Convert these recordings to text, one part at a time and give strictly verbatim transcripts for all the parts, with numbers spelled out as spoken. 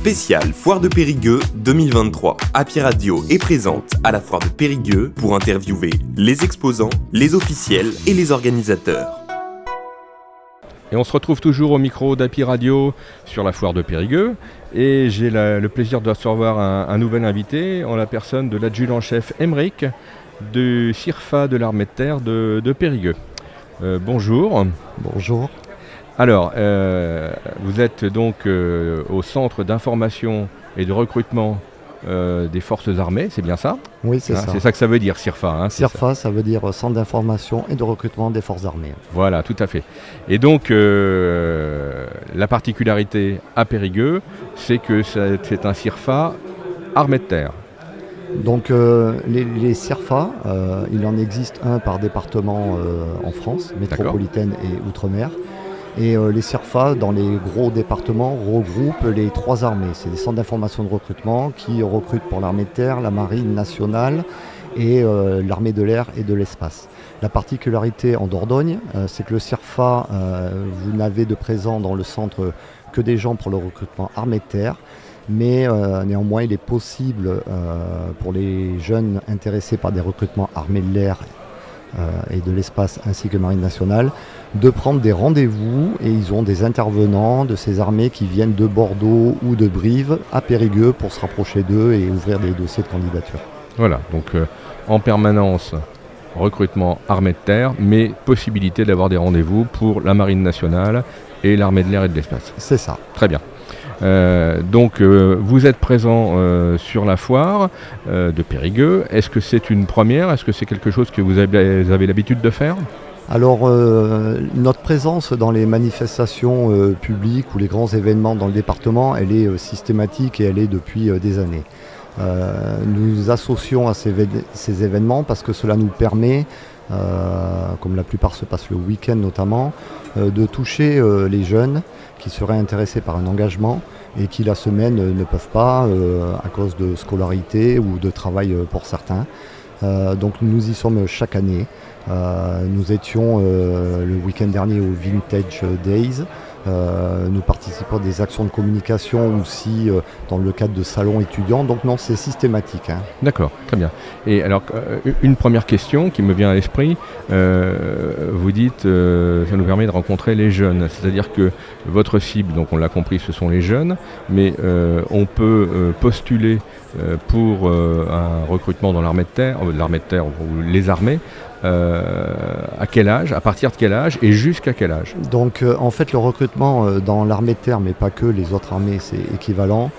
Spécial Foire de Périgueux deux mille vingt-trois. Happy Radio est présente à la Foire de Périgueux pour interviewer les exposants, les officiels et les organisateurs. Et on se retrouve toujours au micro d'Api Radio sur la Foire de Périgueux. Et j'ai la, le plaisir de recevoir un, un nouvel invité en la personne de l'adjudant-chef Aymeric du CIRFA de l'armée de terre de, de Périgueux. Euh, bonjour. Bonjour. Alors, euh, vous êtes donc euh, au centre d'information et de recrutement euh, des forces armées, c'est bien ça ? Oui, c'est hein, ça. C'est ça que ça veut dire, CIRFA. Hein, CIRFA, ça. ça veut dire centre d'information et de recrutement des forces armées. Voilà, tout à fait. Et donc, euh, la particularité à Périgueux, c'est que c'est, c'est un CIRFA armée de terre. Donc euh, les, les CIRFA, euh, il en existe un par département euh, en France, métropolitaine D'accord. et outre-mer. Et euh, les CIRFA, dans les gros départements, regroupent les trois armées. C'est des centres d'information de recrutement qui recrutent pour l'armée de terre, la marine nationale et euh, l'armée de l'air et de l'espace. La particularité en Dordogne, euh, c'est que le CIRFA, euh, vous n'avez de présent dans le centre que des gens pour le recrutement armée de terre. Mais euh, néanmoins, il est possible euh, pour les jeunes intéressés par des recrutements armés de l'air euh, et de l'espace ainsi que marine nationale de prendre des rendez-vous et ils ont des intervenants de ces armées qui viennent de Bordeaux ou de Brive à Périgueux pour se rapprocher d'eux et ouvrir des dossiers de candidature. Voilà, donc euh, en permanence, recrutement armée de terre, mais possibilité d'avoir des rendez-vous pour la marine nationale et l'armée de l'air et de l'espace. C'est ça. Très bien. Euh, donc euh, vous êtes présent euh, sur la foire euh, de Périgueux. Est-ce que c'est une première ? Est-ce que c'est quelque chose que vous avez, vous avez l'habitude de faire ? Alors euh, notre présence dans les manifestations euh, publiques ou les grands événements dans le département, elle est euh, systématique et elle est depuis euh, des années. Euh, nous nous associons à ces, ces événements parce que cela nous permet, euh, comme la plupart se passe le week-end notamment, euh, de toucher euh, les jeunes qui seraient intéressés par un engagement et qui la semaine euh, ne peuvent pas euh, à cause de scolarité ou de travail euh, pour certains. Euh, donc nous y sommes chaque année. Euh, nous étions euh, le week-end dernier au Vintage Days. Euh, nous participons à des actions de communication aussi euh, dans le cadre de salons étudiants. Donc non, c'est systématique. Hein. D'accord, très bien. Et alors, une première question qui me vient à l'esprit. Euh, vous dites, euh, ça nous permet de rencontrer les jeunes. C'est-à-dire que votre cible, donc on l'a compris, ce sont les jeunes. Mais euh, on peut euh, postuler euh, pour euh, un recrutement dans l'armée de terre, euh, l'armée de terre ou les armées. Euh, à quel âge, à partir de quel âge et jusqu'à quel âge ? Donc euh, en fait le recrutement euh, dans l'armée de terre, mais pas que, les autres armées c'est équivalent,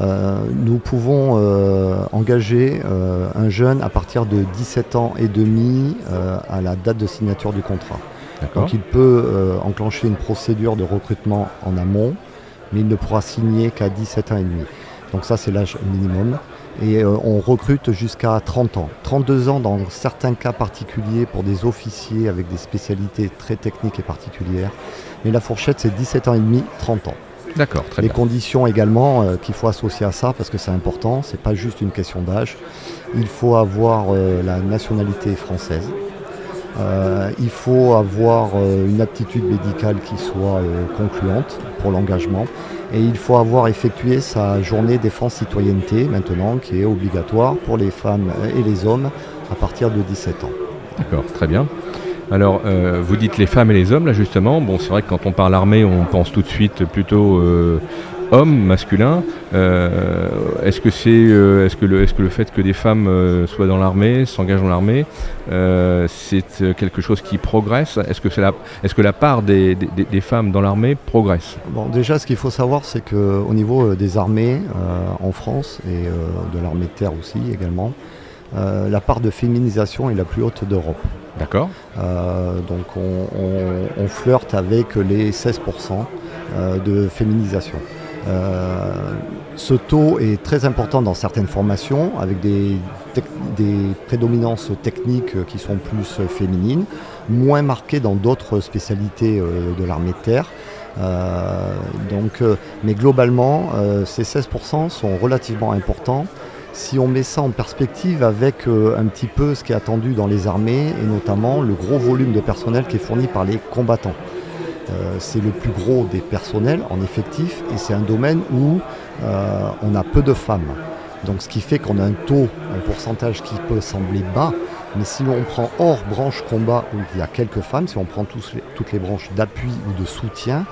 euh, nous pouvons euh, engager euh, un jeune à partir de dix-sept ans et demi euh, à la date de signature du contrat. D'accord. Donc il peut euh, enclencher une procédure de recrutement en amont, mais il ne pourra signer qu'à dix-sept ans et demi. Donc ça c'est l'âge minimum. Et euh, on recrute jusqu'à trente ans. trente-deux ans dans certains cas particuliers pour des officiers avec des spécialités très techniques et particulières. Mais la fourchette, c'est dix-sept ans et demi, trente ans. D'accord, très Les bien. Les conditions également euh, qu'il faut associer à ça, parce que c'est important, c'est pas juste une question d'âge. Il faut avoir euh, la nationalité française. Euh, il faut avoir euh, une aptitude médicale qui soit euh, concluante pour l'engagement. Et il faut avoir effectué sa journée défense citoyenneté maintenant, qui est obligatoire pour les femmes et les hommes à partir de dix-sept ans. D'accord, très bien. Alors, euh, vous dites les femmes et les hommes, là justement. Bon, c'est vrai que quand on parle armée, on pense tout de suite plutôt euh, homme, masculin. Euh, est-ce que c'est, euh, est-ce que le, est-ce que le fait que des femmes euh, soient dans l'armée, s'engagent dans l'armée, euh, c'est quelque chose qui progresse ? Est-ce que c'est la, est-ce que la part des, des, des femmes dans l'armée progresse ? Bon, déjà, ce qu'il faut savoir, c'est que au niveau des armées euh, en France et euh, de l'armée de terre aussi également, euh, la part de féminisation est la plus haute d'Europe. D'accord. Euh, donc, on, on, on flirte avec les seize pour cent euh, de féminisation. Euh, ce taux est très important dans certaines formations avec des, tec- des prédominances techniques qui sont plus féminines, moins marquées dans d'autres spécialités euh, de l'armée de terre. Euh, donc, euh, mais globalement, euh, ces seize pour cent sont relativement importants si on met ça en perspective avec euh, un petit peu ce qui est attendu dans les armées et notamment le gros volume de personnel qui est fourni par les combattants. Euh, c'est le plus gros des personnels en effectif et c'est un domaine où euh, on a peu de femmes. Donc ce qui fait qu'on a un taux, un pourcentage qui peut sembler bas, mais si on prend hors branche combat où il y a quelques femmes, si on prend tous les, toutes les branches d'appui ou de soutien,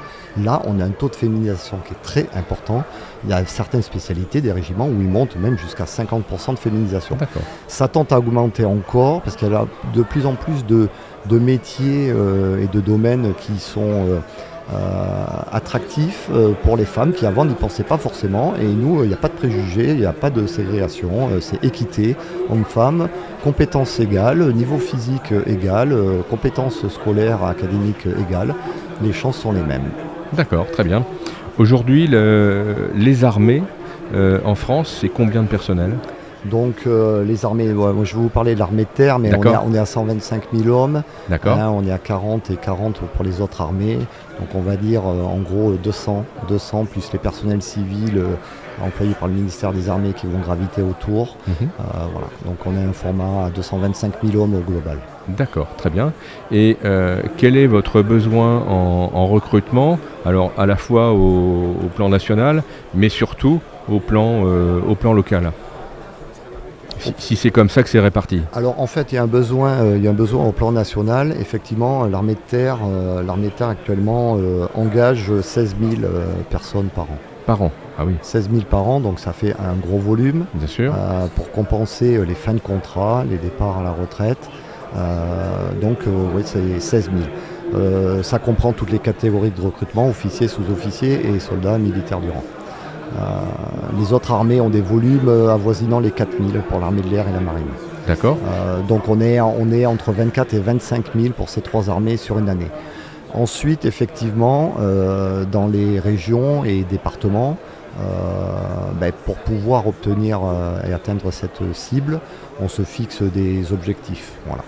là on a un taux de féminisation qui est très important. Il y a certaines spécialités des régiments où ils montent même jusqu'à cinquante pour cent de féminisation. D'accord. Ça tente à augmenter encore parce qu'il y a de plus en plus de, de métiers euh, et de domaines qui sont... Euh, Euh, attractif euh, pour les femmes qui avant n'y pensaient pas forcément, et nous il euh, n'y a pas de préjugés, il n'y a pas de ségrégation, euh, c'est équité, hommes-femmes, compétences égales, niveau physique euh, égal, euh, compétences scolaires, académiques euh, égales, les chances sont les mêmes. D'accord, très bien. Aujourd'hui le, les armées euh, en France, c'est combien de personnel ? Donc euh, les armées, ouais, moi je vais vous parler de l'armée de terre, mais on est, à, on est à cent vingt-cinq mille hommes. D'accord. Hein, on est à quarante et quarante pour les autres armées, donc on va dire euh, en gros deux cents, deux cents plus les personnels civils euh, employés par le ministère des armées qui vont graviter autour. Mm-hmm. euh, voilà. Donc on a un format à deux cent vingt-cinq mille hommes au global. D'accord, très bien. Et euh, quel est votre besoin en, en recrutement ? Alors à la fois au, au plan national, mais surtout au plan, euh, au plan local. Si c'est comme ça que c'est réparti. Alors en fait, il y a un besoin, euh, il y a un besoin au plan national. Effectivement, l'armée de terre, euh, l'armée de terre actuellement euh, engage seize mille euh, personnes par an. Par an, ah oui. seize mille par an, donc ça fait un gros volume. Bien sûr. Euh, pour compenser les fins de contrat, les départs à la retraite. Euh, donc euh, oui, c'est seize mille. Euh, ça comprend toutes les catégories de recrutement, officiers, sous-officiers et soldats militaires du rang. Euh, les autres armées ont des volumes euh, avoisinant les quatre mille pour l'armée de l'air et la marine. D'accord. Euh, donc on est, on est entre vingt-quatre et vingt-cinq mille pour ces trois armées sur une année. Ensuite, effectivement, euh, dans les régions et départements, euh, ben, pour pouvoir obtenir euh, et atteindre cette cible, on se fixe des objectifs. Voilà.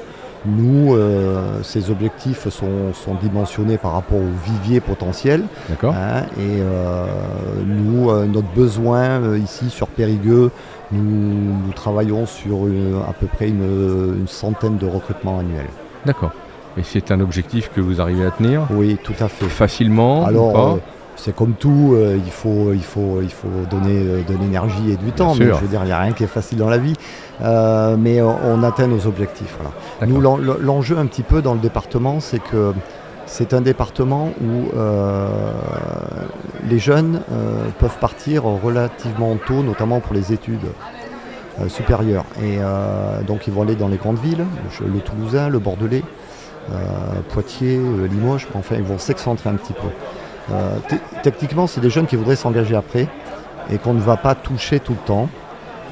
Nous, euh, ces objectifs sont, sont dimensionnés par rapport au vivier potentiel. D'accord. Hein, et euh, nous, euh, notre besoin euh, ici sur Périgueux, nous, nous travaillons sur euh, à peu près une, une centaine de recrutements annuels. D'accord. Et c'est un objectif que vous arrivez à tenir ? Oui, tout à fait. Facilement ? Alors, c'est comme tout, euh, il faut, il faut, il faut donner euh, de l'énergie et du temps. Mais je veux dire, il n'y a rien qui est facile dans la vie. Euh, mais on, on atteint nos objectifs. Voilà. Nous, l'en, l'enjeu un petit peu dans le département, c'est que c'est un département où euh, les jeunes euh, peuvent partir relativement tôt, notamment pour les études euh, supérieures. Et euh, donc, ils vont aller dans les grandes villes, le, le Toulousain, le Bordelais, euh, Poitiers, euh, Limoges. Enfin, ils vont s'excentrer un petit peu. Euh, t- techniquement, c'est des jeunes qui voudraient s'engager après et qu'on ne va pas toucher tout le temps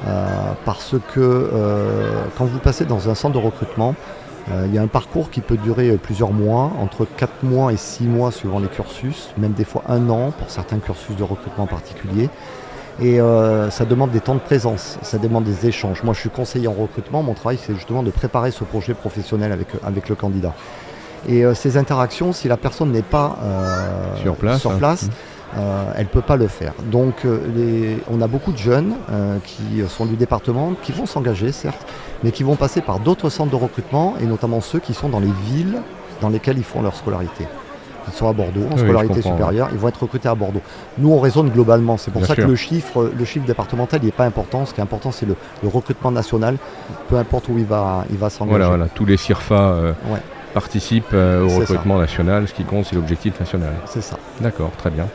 euh, parce que euh, quand vous passez dans un centre de recrutement, euh, il y a un parcours qui peut durer plusieurs mois, entre quatre mois et six mois suivant les cursus, même des fois un an pour certains cursus de recrutement particuliers. Et euh, ça demande des temps de présence, ça demande des échanges. Moi, je suis conseiller en recrutement, mon travail, c'est justement de préparer ce projet professionnel avec, avec le candidat. Et euh, ces interactions, si la personne n'est pas euh, sur place, sur place hein. euh, elle ne peut pas le faire. Donc euh, les, on a beaucoup de jeunes euh, qui sont du département, qui vont s'engager certes, mais qui vont passer par d'autres centres de recrutement, et notamment ceux qui sont dans les villes dans lesquelles ils font leur scolarité. Ils sont à Bordeaux, en oui, scolarité supérieure, ouais. Ils vont être recrutés à Bordeaux. Nous, on raisonne globalement, c'est pour Bien ça sûr. que le chiffre, le chiffre départemental n'est pas important. Ce qui est important, c'est le, le recrutement national, peu importe où il va, il va s'engager. Voilà, voilà, tous les CIRFA... Euh... Ouais. participe euh, au c'est recrutement ça. national, ce qui compte c'est l'objectif national. C'est ça. D'accord, très bien.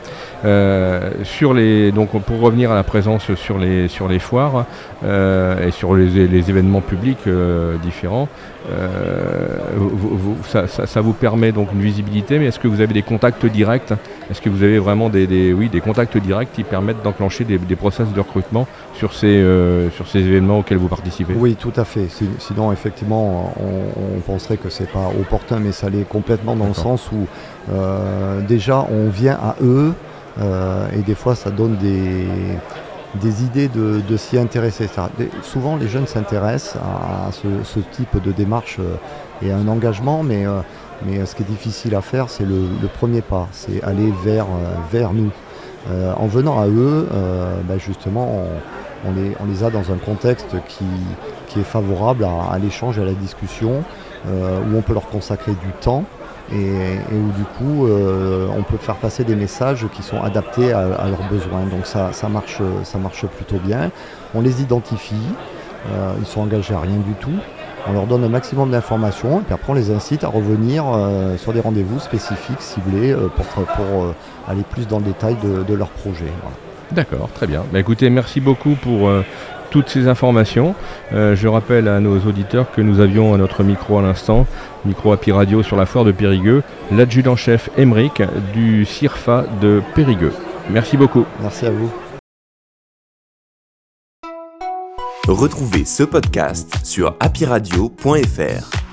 Euh, sur les, donc pour revenir à la présence sur les sur les foires euh, et sur les, les événements publics euh, différents, euh, vous, vous, ça, ça, ça vous permet donc une visibilité, mais est-ce que vous avez des contacts directs ? Est-ce que vous avez vraiment des, des oui des contacts directs qui permettent d'enclencher des, des process de recrutement sur ces euh, sur ces événements auxquels vous participez ? Oui, tout à fait. Sinon, effectivement, on, on penserait que c'est pas opportun, mais ça l'est complètement dans D'accord. le sens où euh, déjà on vient à eux euh, et des fois ça donne des, des idées de, de s'y intéresser. Ça, des, souvent les jeunes s'intéressent à ce, ce type de démarche euh, et à un engagement, mais, euh, mais ce qui est difficile à faire, c'est le, le premier pas, c'est aller vers, vers nous. Euh, en venant à eux, euh, bah justement on, on, les, on les a dans un contexte qui, qui est favorable à, à l'échange, à la discussion. Euh, où on peut leur consacrer du temps et, et où du coup euh, on peut faire passer des messages qui sont adaptés à, à leurs besoins. Donc ça, ça, marche, ça marche plutôt bien. On les identifie, euh, ils sont engagés à rien du tout. On leur donne un maximum d'informations et puis après on les incite à revenir euh, sur des rendez-vous spécifiques, ciblés, euh, pour, pour euh, aller plus dans le détail de, de leur projet. Voilà. D'accord, très bien. Bah, écoutez, merci beaucoup pour euh, toutes ces informations. Euh, je rappelle à nos auditeurs que nous avions à notre micro à l'instant, micro Happy Radio sur la foire de Périgueux, l'adjudant-chef Aymeric du CIRFA de Périgueux. Merci beaucoup. Merci à vous. Retrouvez ce podcast sur happy radio point f r.